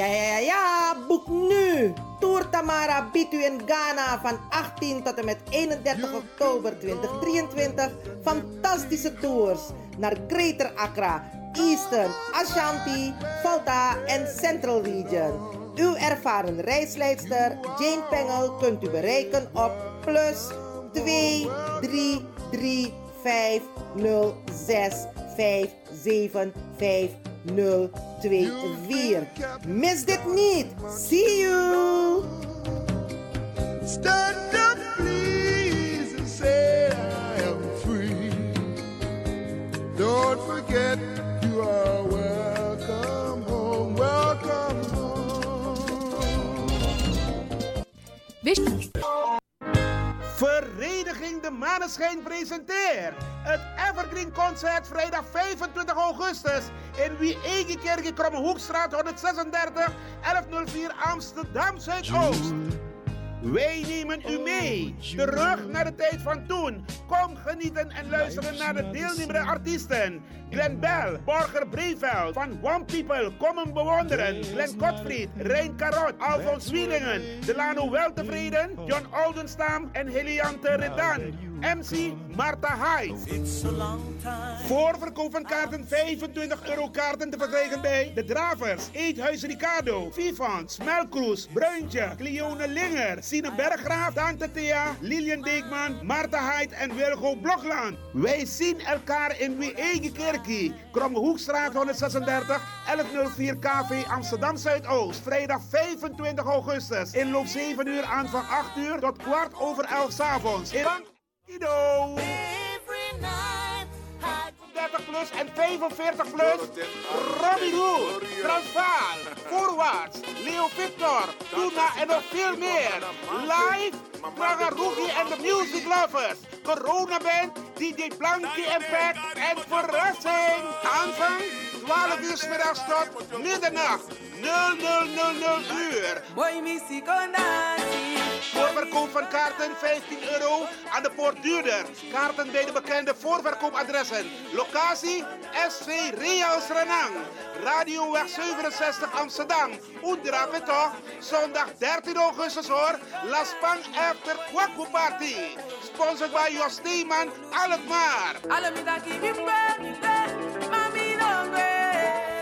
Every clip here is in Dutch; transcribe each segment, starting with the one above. Ja, boek nu! Tour Tamara biedt u in Ghana van 18 tot en met 31 oktober 2023 fantastische tours naar Greater Accra, Eastern, Ashanti, Volta en Central Region. Uw ervaren reisleidster Jane Pengel kunt u bereiken op +233 506 575 024. Mis dit niet. See you. Stand up, please, and say I am free. Don't forget you are welcome home. Welcome home. Vereniging De Maneschijn presenteert het Evergreen Concert vrijdag 25 augustus in Wiege kerkie, Kromme Hoekstraat 136, 1104 Amsterdam Zuidoost. Wij nemen u mee, terug naar de tijd van toen. Kom genieten en luisteren naar de deelnemende artiesten. Glenn Bell, Borger Breveld, Van One People, Komen Bewonderen, Glenn Gottfried, Rein Karot, Alfon Zwielingen, Delano me Weltevreden, John Oldenstaam en Heliante Redan. MC Marta Haidt. Voorverkoop van kaarten €25 kaarten te verkrijgen bij De Dravers, Eethuis Ricardo, Vivans, Melkroes, Bruintje, Clione Linger, Siene Berggraaf, Tante Thea, Lilian Deekman, Marta Haidt en Wilco Blokland. Wij zien elkaar in Wiege kerkie, Kromme Hoekstraat 136, 1104 KV Amsterdam Zuidoost. Vrijdag 25 augustus. Inloop 7 uur aan van 8 uur tot kwart over 11 s'avonds. Ido. 30 plus en 45 plus. Robbie Hood, Transvaal, Voorwaarts, Leo Victor, Tuna en nog veel meer. Live, Marga Roegi en de Music Lovers. Corona Band, DJ Planky Impact en verrassing. Aanvang 12 uur 's middags tot middernacht. 00:00 uur. Boy, missie kon dansen. Voorverkoop van kaarten €15 aan de poort duurder. Kaarten bij de bekende voorverkoopadressen. Locatie SC Real Sranang. Radioweg 67 Amsterdam. Oedraak het toch? Zondag 13 augustus hoor. Laspang After Kwaku Party. Sponsored by Jos Teeman, Alkmaar.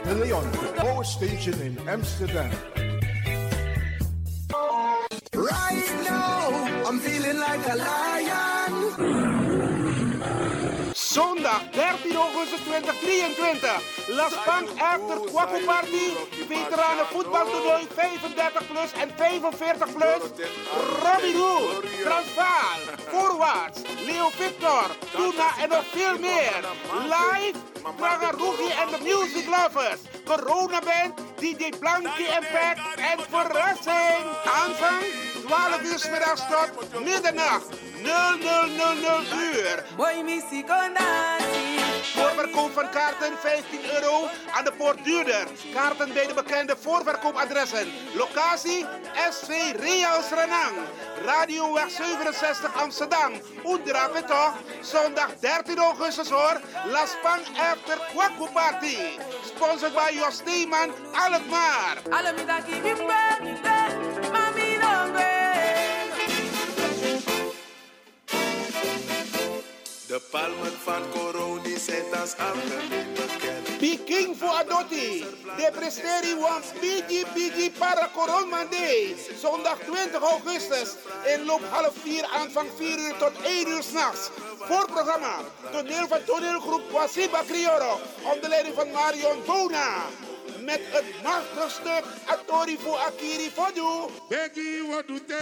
De Leon, the power station in Amsterdam. Right now, I'm feeling like a lion. Zondag 13 augustus 2023. Laspang After Kwaku Party. Veteranen voetbaltoernooi 35 plus en 45 plus. Robbie Roer, Transvaal, Voorwaarts, Leo Victor, Tuna en nog veel meer. Live, Marga Roegi en de Music Lovers. Corona Band, DJ Planky Impact en verrassing. Aanvang 12 uur 's middags tot middernacht. 00:00 uur. Boy, missie kon dansen. Voorverkoop van kaarten €15 aan de poort duurder. Kaarten bij de bekende voorverkoopadressen. Locatie SV Riau Serang. Radioweg 67 Amsterdam. Oedraak het toch? Zondag 13 augustus hoor. Laspang After Kwaku Party. Sponsored by Jos Teeman, Alkmaar. De palmen van corona zijn als algemeen bekend. Biking voor Adoti. De presterie wants Bigi para corona day. Zondag 20 augustus. Inloop 3:30 aan van 4 uur tot 1 uur s'nachts. Voorprogramma. Toneel van toneelgroep Wasiba Frioro. Onder leiding van Marion Bona. Met het machtig stuk Atori voor Akiri Fodu. Begi wat doet hij?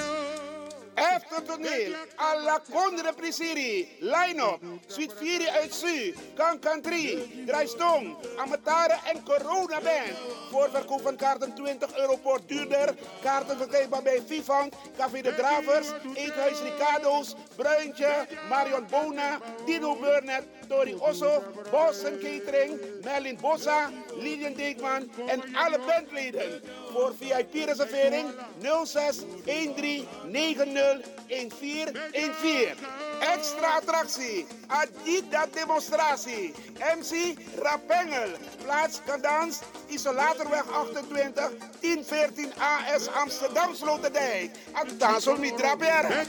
After toneel, à la Condre Prisiri, Line-up, Sweet Fury uit Su, Kan Country, Draaistong, Amatare en Corona Band. Voorverkoop van kaarten €20 poort duurder. Kaarten verkrijgbaar bij Vivant, Café De Dravers, Eethuis Ricardo's, Bruintje, Marion Bona, Dino Burnett, Tori Osso, Boston Catering, Merlin Bossa, Lilian Deekman en alle bandleden. Voor VIP-reservering 06 13 90 1414. Extra attractie. Adidas demonstratie. MC Rapengel. Plaats Kadans, Isolatorweg 28, 1014 AS Amsterdam Sloterdijk. Attention Mitra Berg.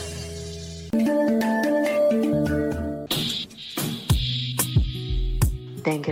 Denk je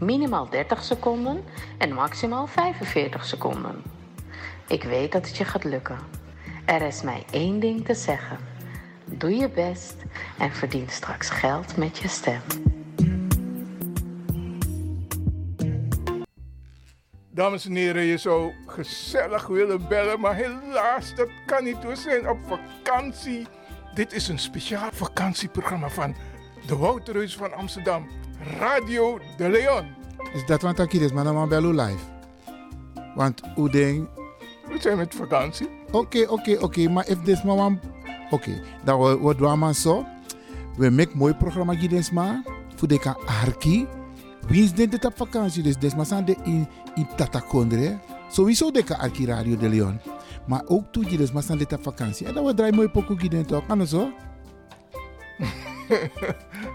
Minimaal 30 seconden en maximaal 45 seconden. Ik weet dat het je gaat lukken. Er is mij één ding te zeggen. Doe je best en verdien straks geld met je stem. Dames en heren, je zou gezellig willen bellen, maar helaas, dat kan niet. We zijn op vakantie. Dit is een speciaal vakantieprogramma van de Wouterhuis van Amsterdam. Radio De Leon. Is dat wat ik hier is, maar dan ben ik live. Want hoe denk... We zijn met vakantie. Oké. Maar if this man... Oké, dan wat doen we zo? We maken een mooi programma hier, maar... Voor de Arki. Wie is dit op vakantie? Dus dit is in Tatakondre. Sowieso de Arki Radio De Leon. Maar ook toen je maar dit op vakantie. En dan we draaien mooi pokoe hier, toch? Anders hoor.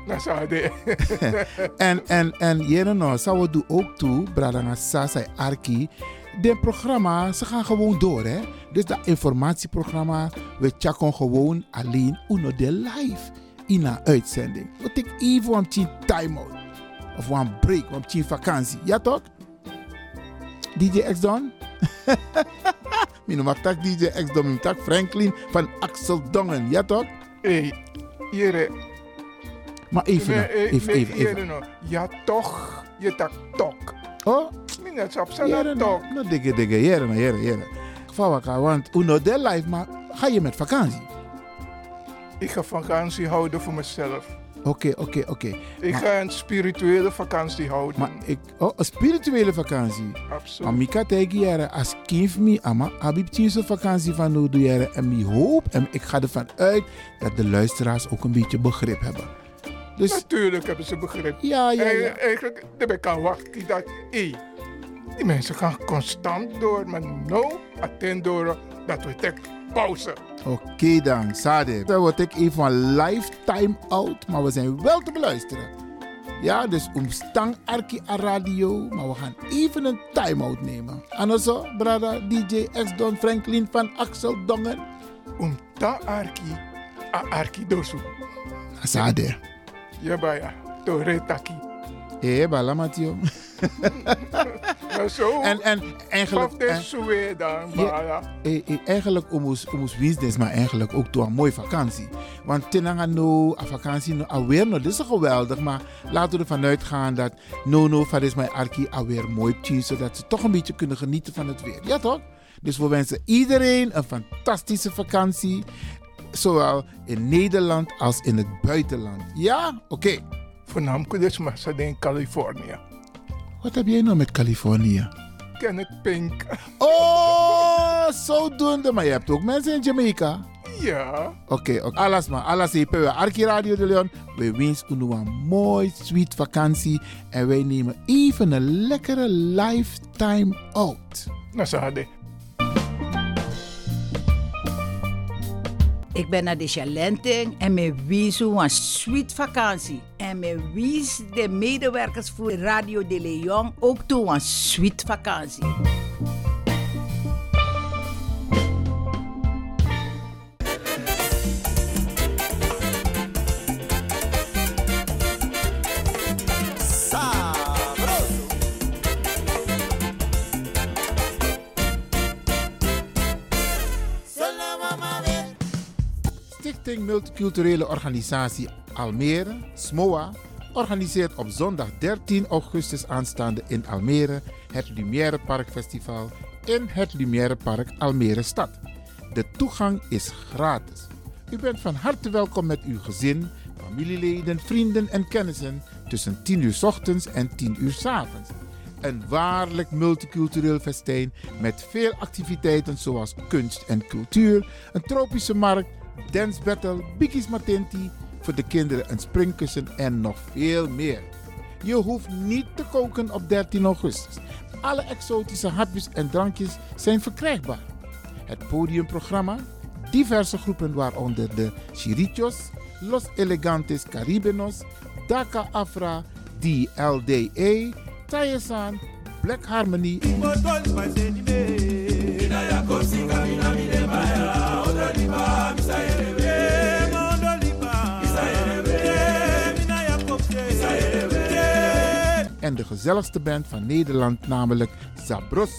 Dat zou je en hier nou, zou doen ook toe, Bradanga Sasa Arki. De programma, ze gaan gewoon door, hè? Dus dat informatieprogramma, we checken gewoon alleen uno de live in een uitzending. We take even een time-out of een break, een vakantie, ja toch? DJ Ex-Don? Mijn naam is DJ Ex-Don, mijn naam is Franklin van Axel Dongen, ja toch? Hey, hier. Maar even. Ja, toch. Je tak tok. Oh? Mijn sap zijn tok. Nou, dikke. Vawaka, want uno de life, maar ga je met vakantie? Ik ga vakantie houden voor mezelf. Oké. Ik ga een spirituele vakantie houden. Maar ik... Oh, een spirituele vakantie? Absoluut. Maar ik kan tegen jaren, als kind me, ama, heb ik een vakantie van nu doe en ik hoop en ik ga ervan uit dat de luisteraars ook een beetje begrip hebben. Dus... Natuurlijk hebben ze begrip. Ja. Eigenlijk, daarbij kan wachten dat... Die mensen gaan constant door, maar no attenderen dat we take pauze. Oké, dan, Sade. We take even een lifetime out, maar we zijn wel te beluisteren. Ja, dus omstang Arki aan radio, maar we gaan even een time-out nemen. Anoso, brada, DJ Ex-Don Franklin van Axel Dongen. Omstang Arki aan Arki dosu. Sade. Ja, baya. Toretaki. Bala, Mathieu. Zo. En eigenlijk... Of de suwe dan, bala. Eigenlijk, om ons winstens, maar eigenlijk ook door een mooie vakantie. Want tenangano, een vakantie, alweer nog, dat is geweldig. Maar laten we ervan uitgaan dat nono, van is mijn arki, alweer mooi tjus, zodat ze toch een beetje kunnen genieten van het weer. Ja, toch? Dus we wensen iedereen een fantastische vakantie. Zowel in Nederland als in het buitenland. Ja? Oké. Voornamelijk dus maar in Californië. Wat heb jij nou met Californië? Ken ik pink. Oh, zodoende. Maar je hebt ook mensen in Jamaica. Ja. Oké. Alles hier bij Arki Radio De Leon. We wensen een mooi, sweet vakantie. En wij nemen even een lekkere lifetime out. Nou, zo hadden. Ik ben naar de Chalenting en mijn wies een sweet vakantie. En mijn wies de medewerkers voor Radio De Leon ook toe een sweet vakantie. Stichting Multiculturele Organisatie Almere, SMOA, organiseert op zondag 13 augustus aanstaande in Almere het Lumière Park Festival in het Lumière Park Almere Stad. De toegang is gratis. U bent van harte welkom met uw gezin, familieleden, vrienden en kennissen tussen 10 uur 's ochtends en 10 uur 's avonds. Een waarlijk multicultureel festijn met veel activiteiten zoals kunst en cultuur, een tropische markt, dance battle, bikkies matenti, voor de kinderen een springkussen en nog veel meer. Je hoeft niet te koken op 13 augustus. Alle exotische hapjes en drankjes zijn verkrijgbaar. Het podiumprogramma, diverse groepen waaronder de Chirichos, Los Elegantes Caribenos, Daka Afra, DLDE, Tayesan, Black Harmony. En de gezelligste band van Nederland, namelijk Zabros.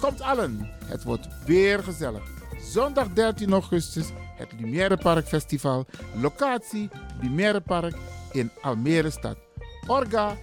Komt allen, het wordt weer gezellig. Zondag 13 augustus, het Lumière Park Festival. Locatie Lumière Park in Almere Stad. Orga,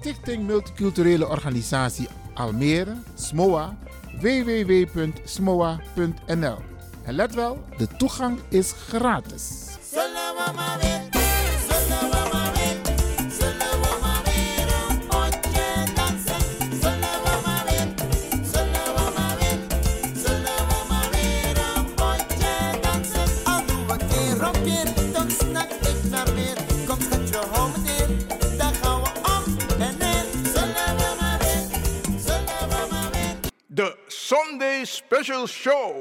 Stichting Multiculturele Organisatie Almere, SMOA. www.smoa.nl. En let wel, de toegang is gratis. Sunday Special Show.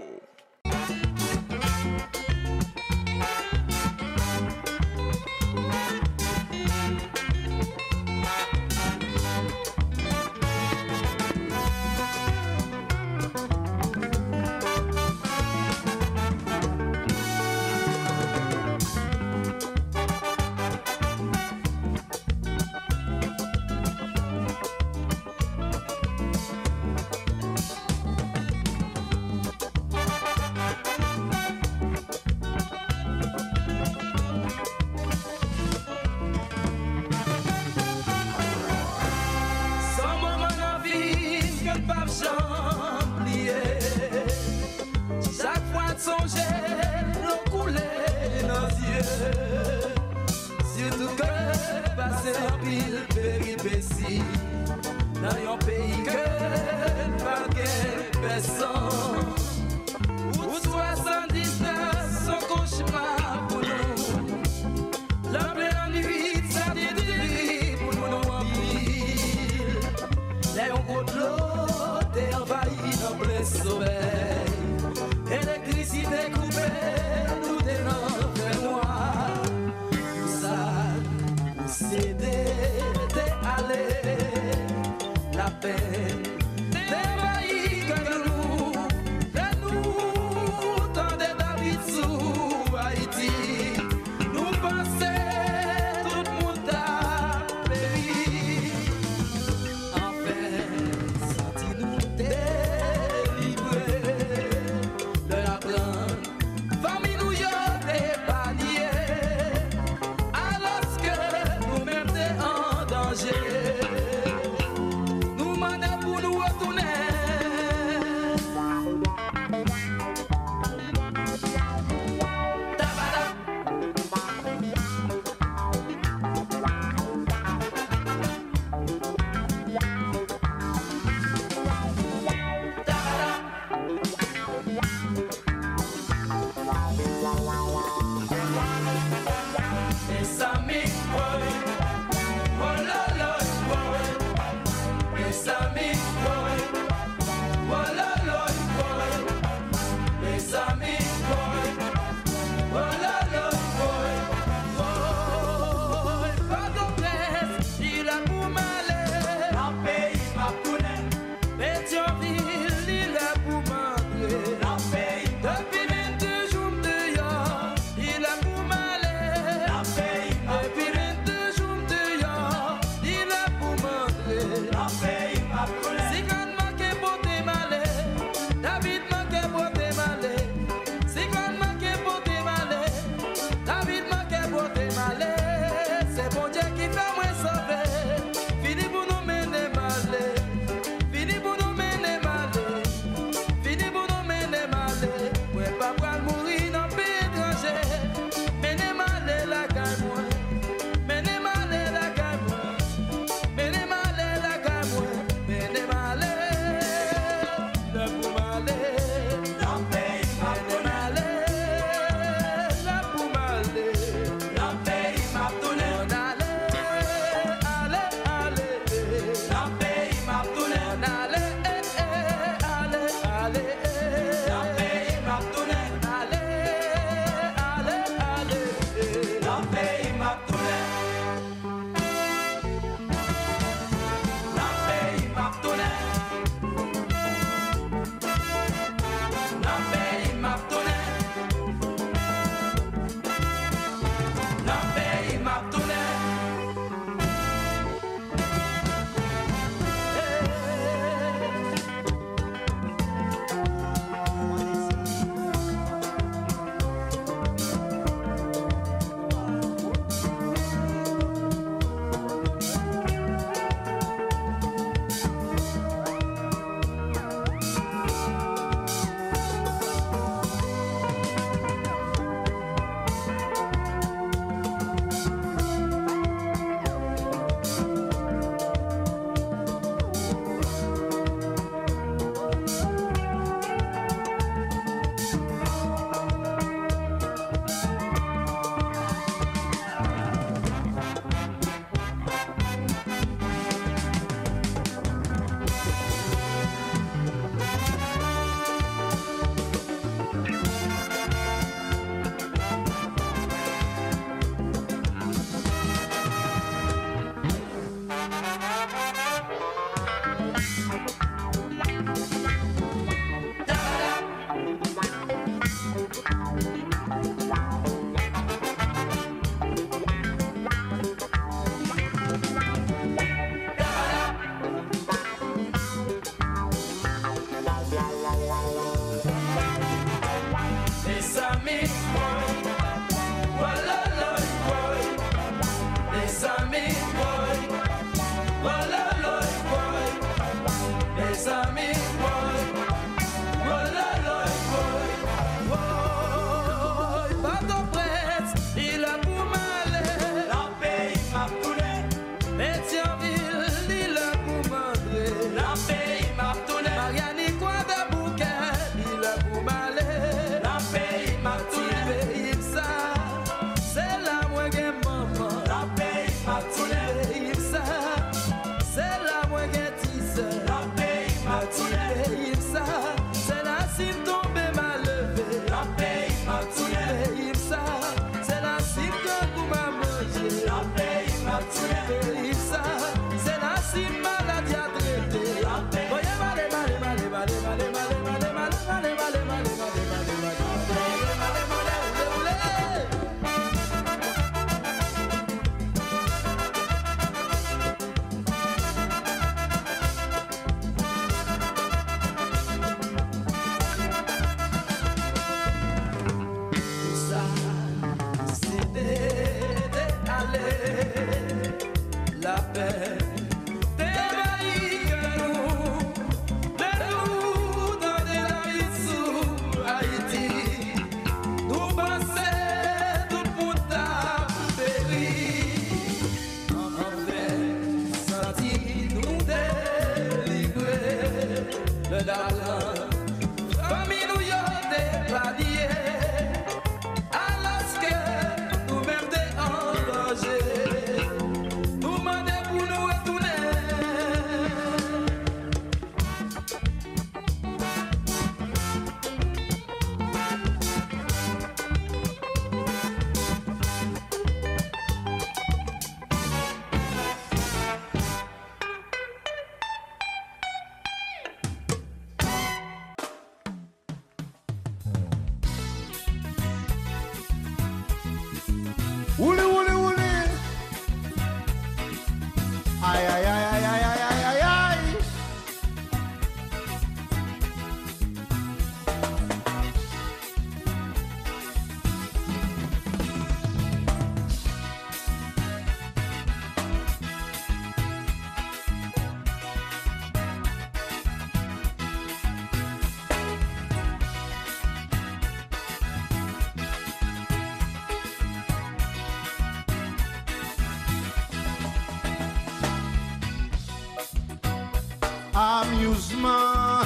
Amusement,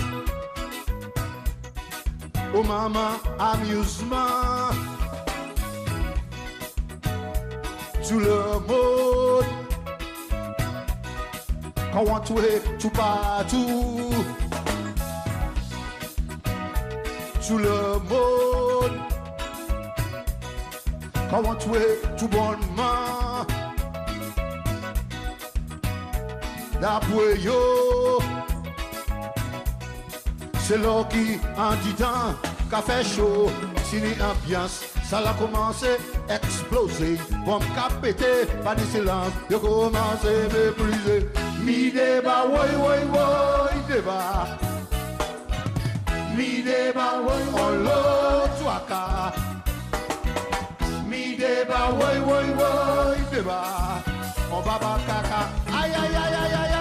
oh mama, amusement. Tout le monde, quand on tourne tout partout. Tout le monde, quand on tourne tout bonnement. D'après yo. C'est l'eau qui en dit tant qu'a fait chaud, si l'ambiance, ça l'a commencé à exploser. Bon cap pété, pas de silence, de commencer à me briser. Mi débat, oui, oui, oui, débat. Mi débat, oui, on l'autre, toi, car. Mi débat, oui, oui, oui, débat. On va pas caca. Aïe, aïe, aïe, aïe, aïe, aïe.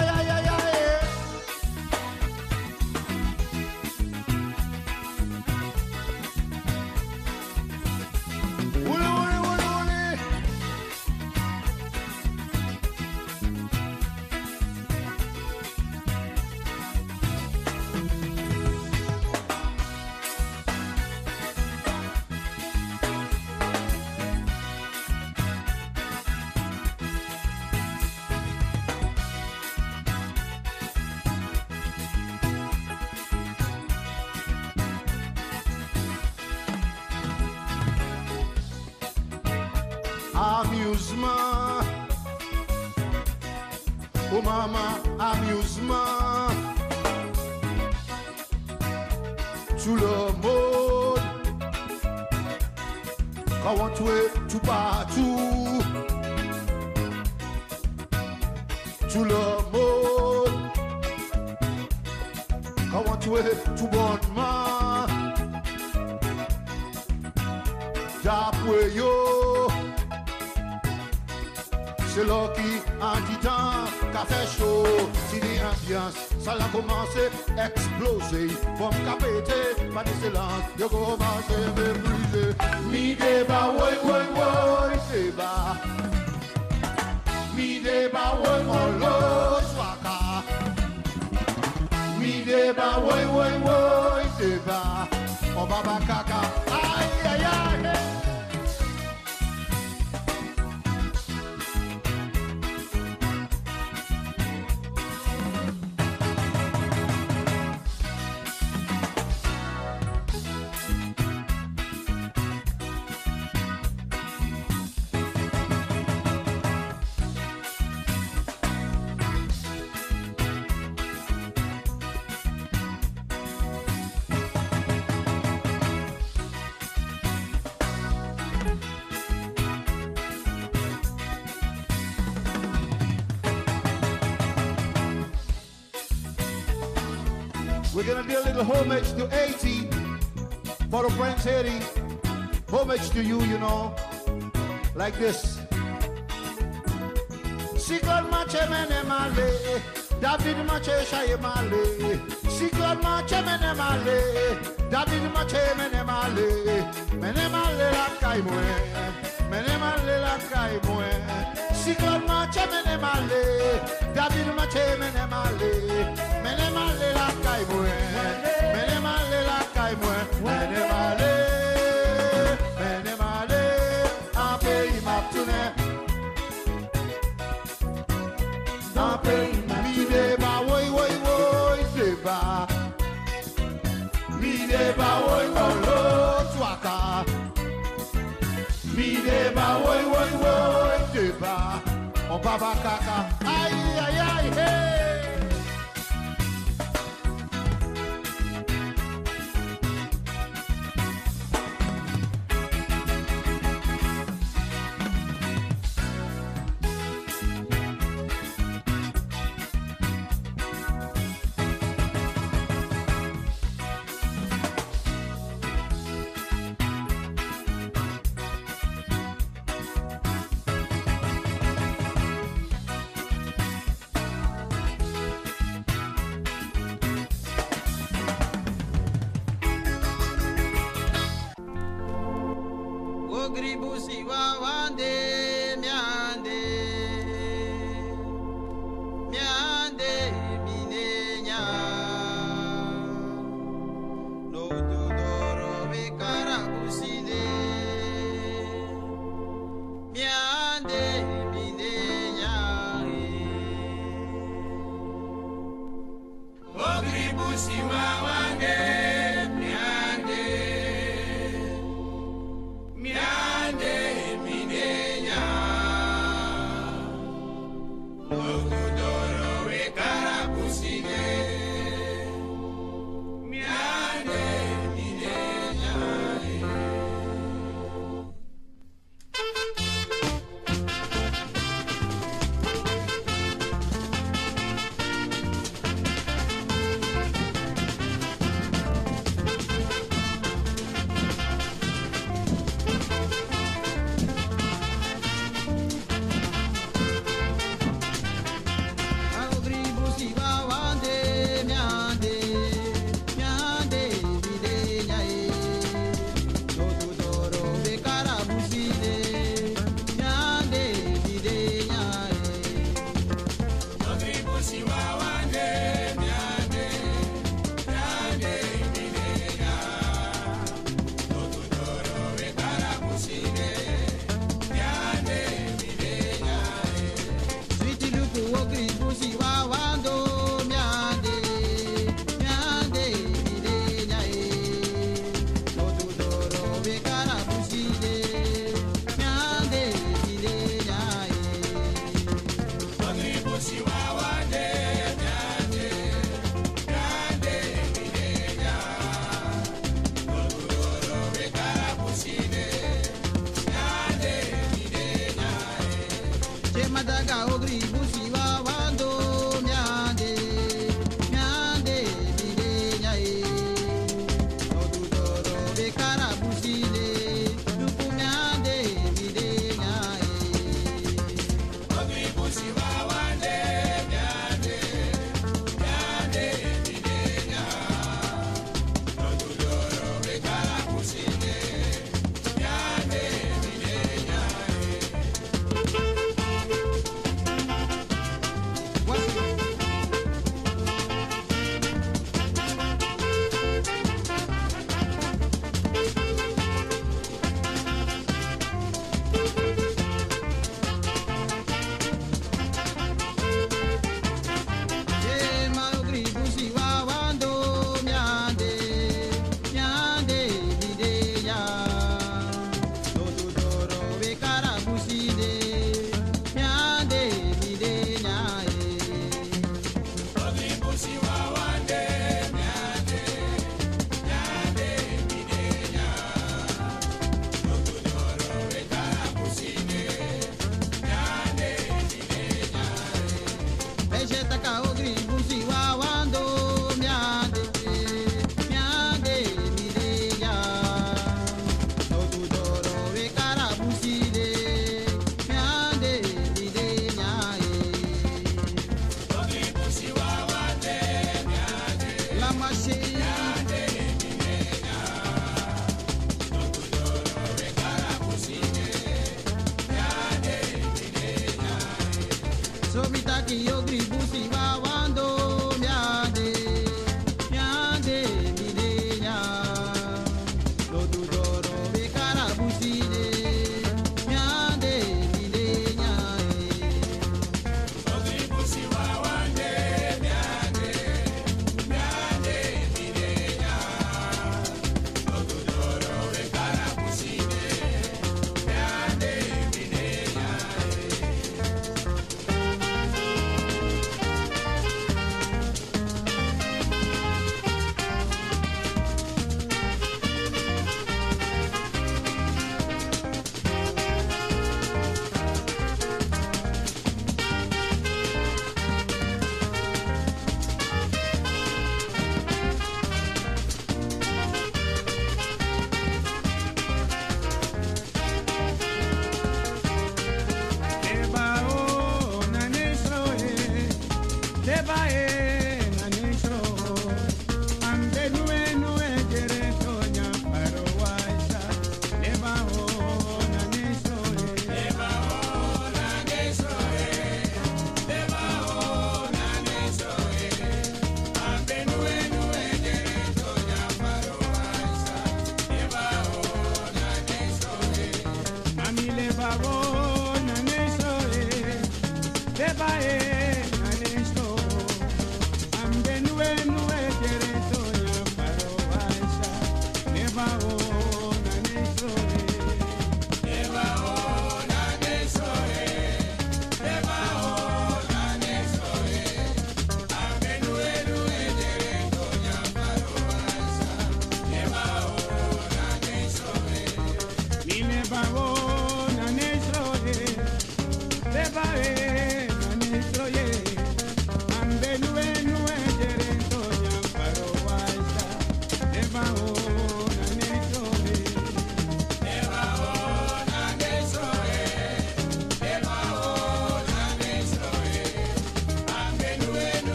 Amusement, oh mama, amusement. Tout le monde, quand on touche tout partout. Tout le monde, quand on touche tout bonnement. D'après yo. C'est l'eau qui en dit tant qu'a fait chaud, si l'ambiance, ça l'a commencé à exploser. Bon cap pété, pas de silence, de commencer à me briser. Mi débat, oui, oui, oui, débat. Mi débat, oui, on le soica. Mi débat, oui, oui, oui, débat. On va pas caca, aïe, aïe, aïe. We're gonna do a little homage to 80 for the friends 80. Homage to you, you know, like this. Sigol mache mene male, David mache shaye male. Sigol mache mene male, David mache mene male. Mene male la kai mwe, mene male la kai mwe. Sigol mache mene male, David mache mene male. Mene male la kai mwe, mene male la kai mwe. Mene male, mene male. Ape imaptune. Mi deba woi woi woi deba, mi deba woi kolo twaka, mi deba woi woi woi deba, on baba kaka, ay ay ay hey.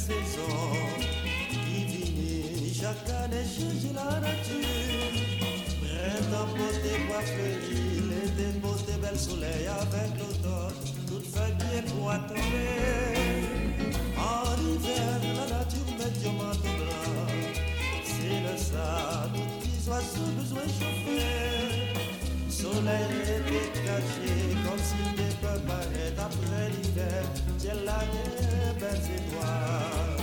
saison qui finit chaque année change la nature. Printemps porté bois fleuri, l'été porté bel soleil avec l'automne, toute feuille qui est pour tomber. En hiver, la nature met du manteau blanc. C'est le sable qui soit sous besoin chauffé. Soleil était caché comme s'il n'était pas barré après l'hiver. J'ai la guerre, belles étoiles.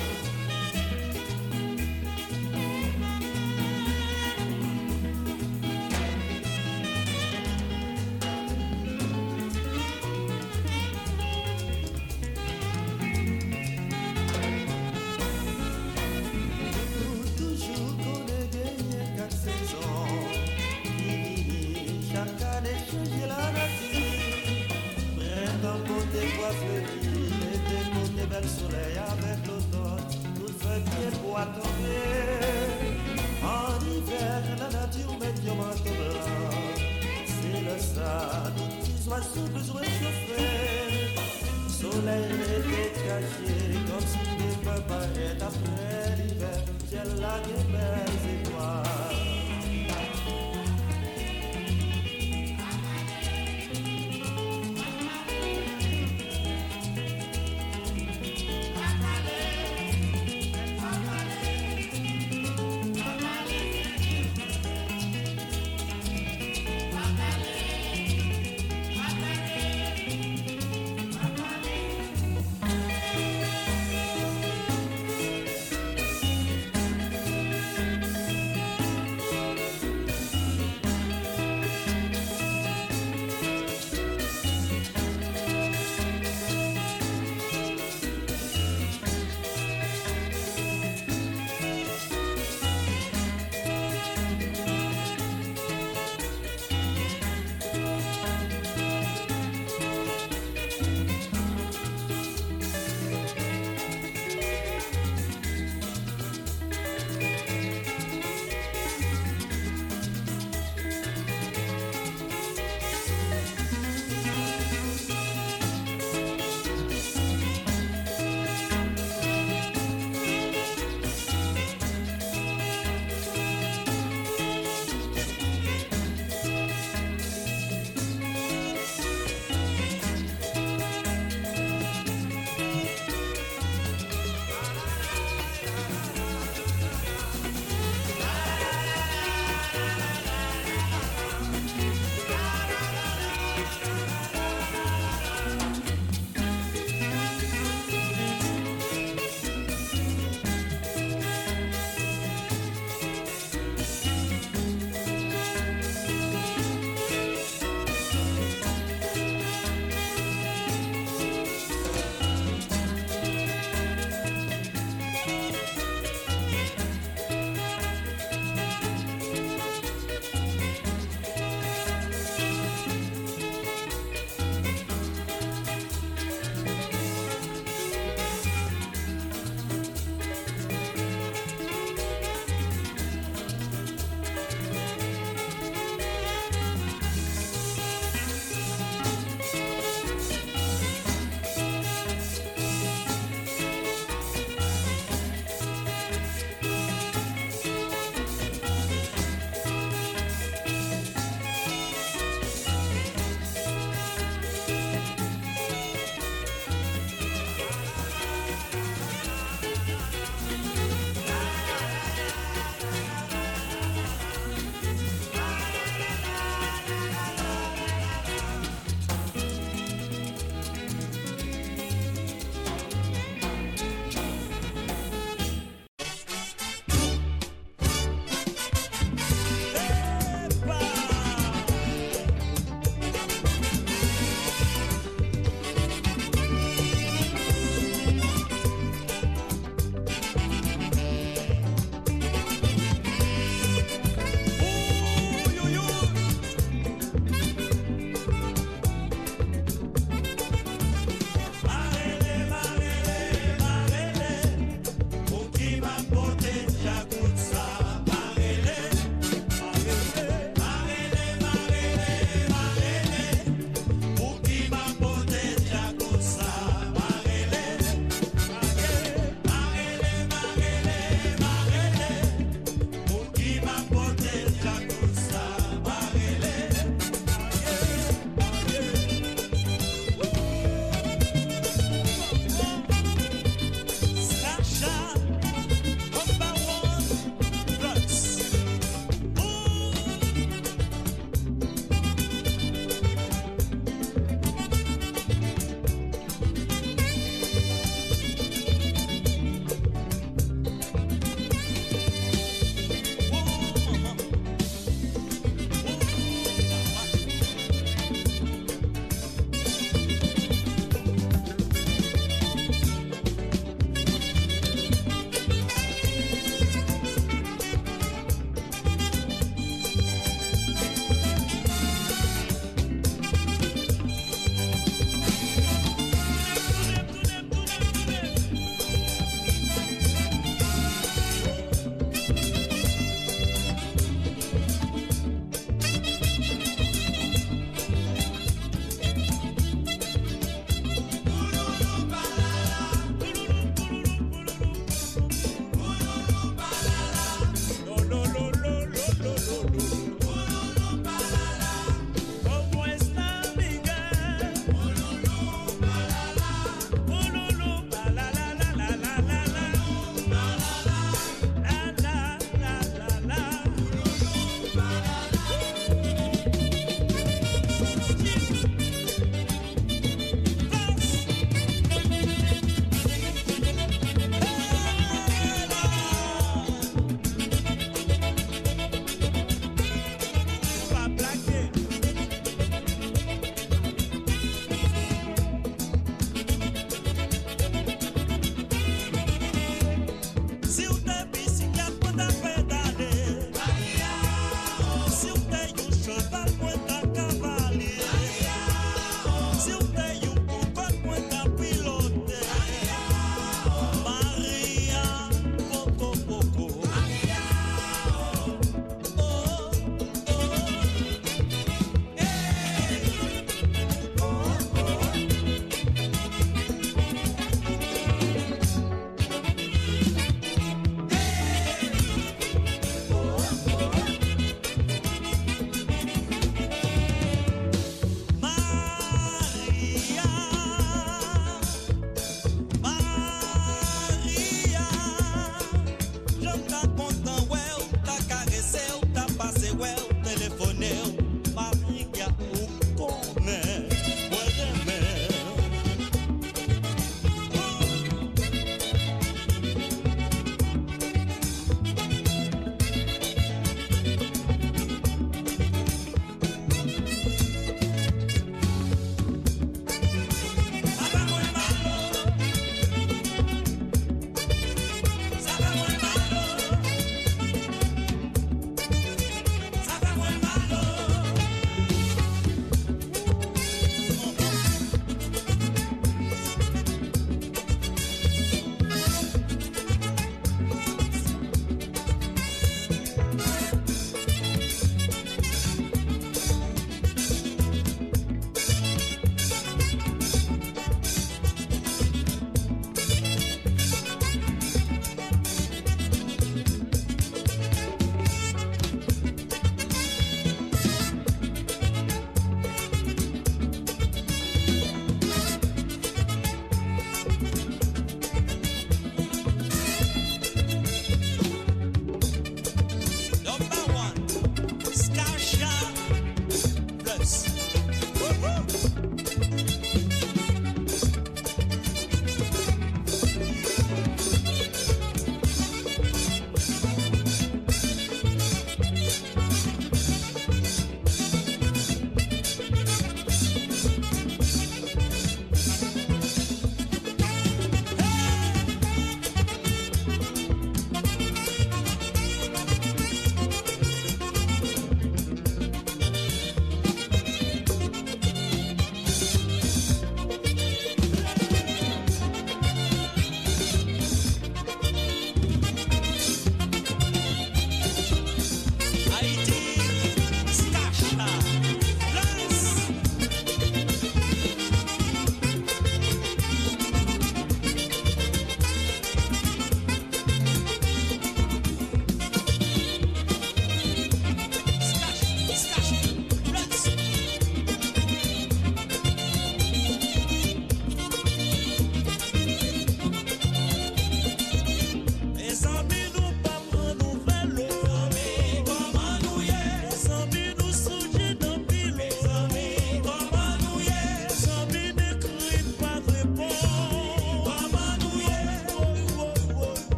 Soleil avec l'automne, tout fait qui est pour tomber. En hiver, la nature met du manteau blanc. C'est le sable, qui soit souple, soit chauffé. Soleil était caché, comme si des peuples paraient après l'hiver. Quelle la belle étoile.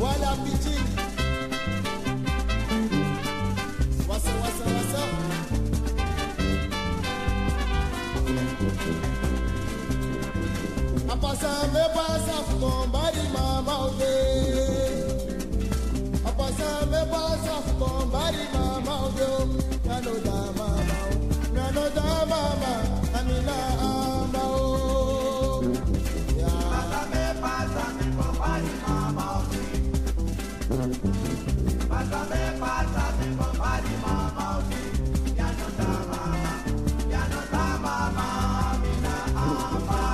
Wala pitching. Wasa, wasa, wasa. A passar me passa tombar e mamar o dedo. A passar me passa tombar e mamar o dedo. Nano da mama, nano da mama, anila amao. Ya. Passa me tombar e mamar o dedo. Pasa de papá y mamá, ya no está mamá, mira, ama.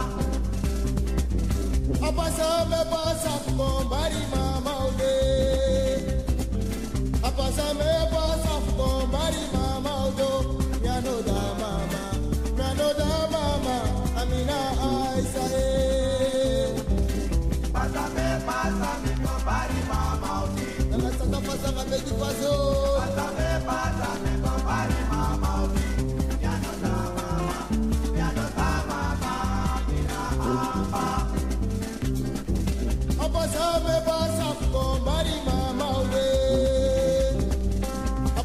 A pasar con bari mamá, oye. A pasar con bari mamá, oye. Ya no da mamá, a mí na ay sae. Pásame con bari mamá, oye. Pasaba de tu paso, pasame, compadre, mamá, ya no está mamá, mira, mamá. A pasar, compadre, mamá, a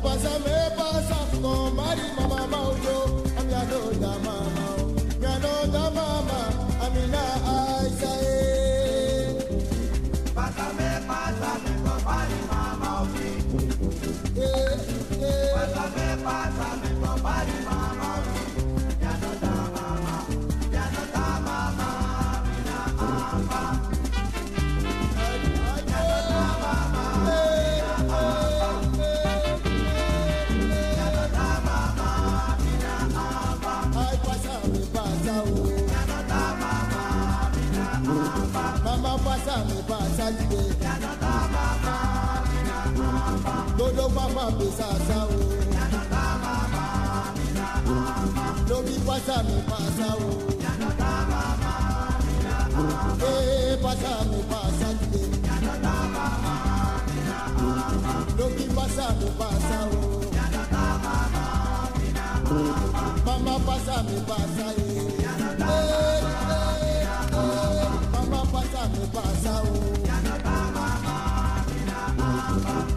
pasar, compadre, mamá, yo, ya no está mamá, a mí na ay sae. Pasame, compadre, mamá. Pásame, papá y mamá, ya no está mamá, mira, papá. Ya no está mamá, mira, papá. Ya no está mamá, mira, papá. Ay, pásame, pásame. Ya no está mamá, mira, papá. Mamá, pásame, pásame. Ya no está mamá, mira, papá. Todo mamá pesa sao. No mi pasa, mi pasa, oh. Ya no da mamá, mira, mamá. Pasa, mi pasa, ya no da mamá, mira, mamá. No mi pasa, mi pasa, oh. Ya no da mamá, mira, mamá. Mamá pasa, mi pasa, ya no da mamá, mira, mamá. Mamá pasa, mi pasa, oh. Ya no da mamá, mira, mamá.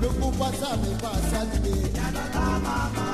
No pasa, mi pasa, ya no da mamá, mira, mamá.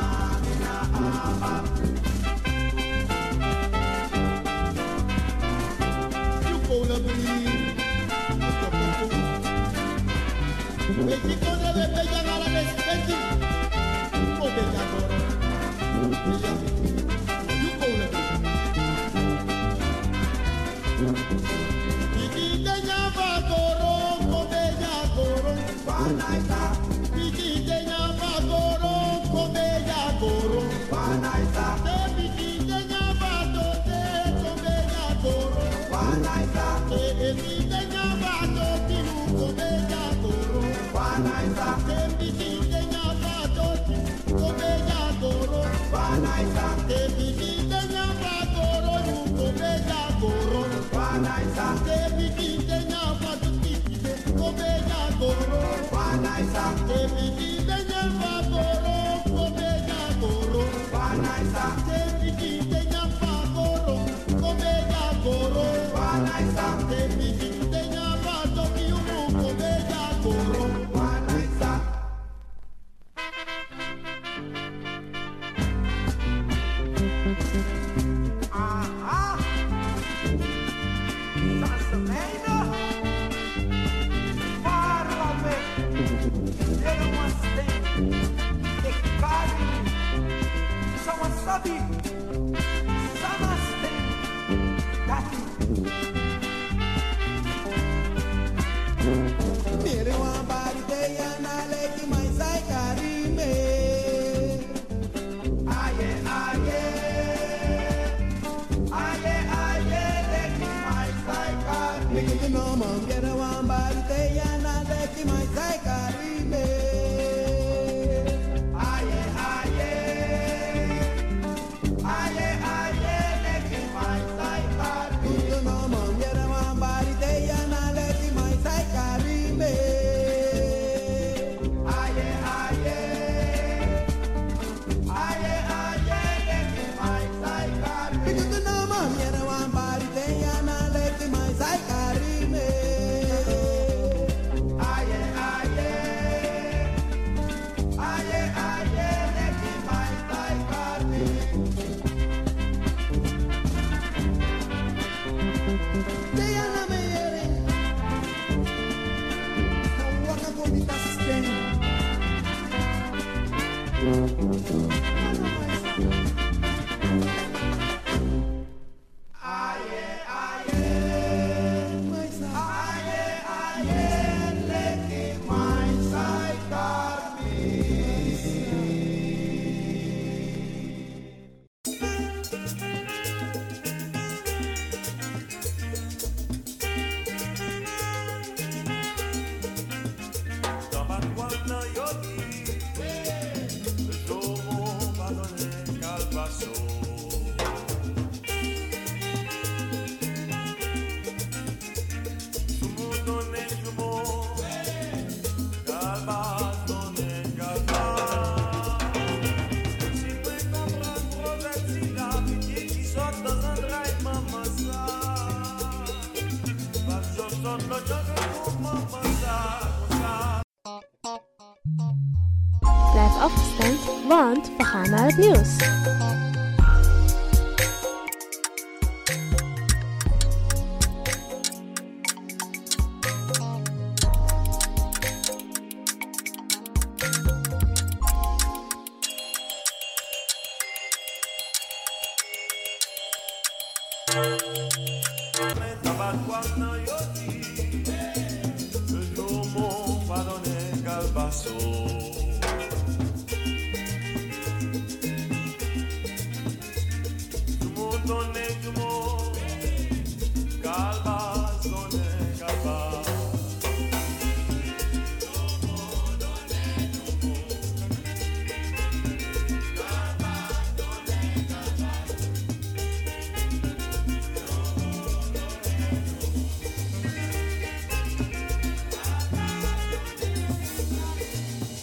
Blijf afgestemd, want we gaan naar het nieuws. So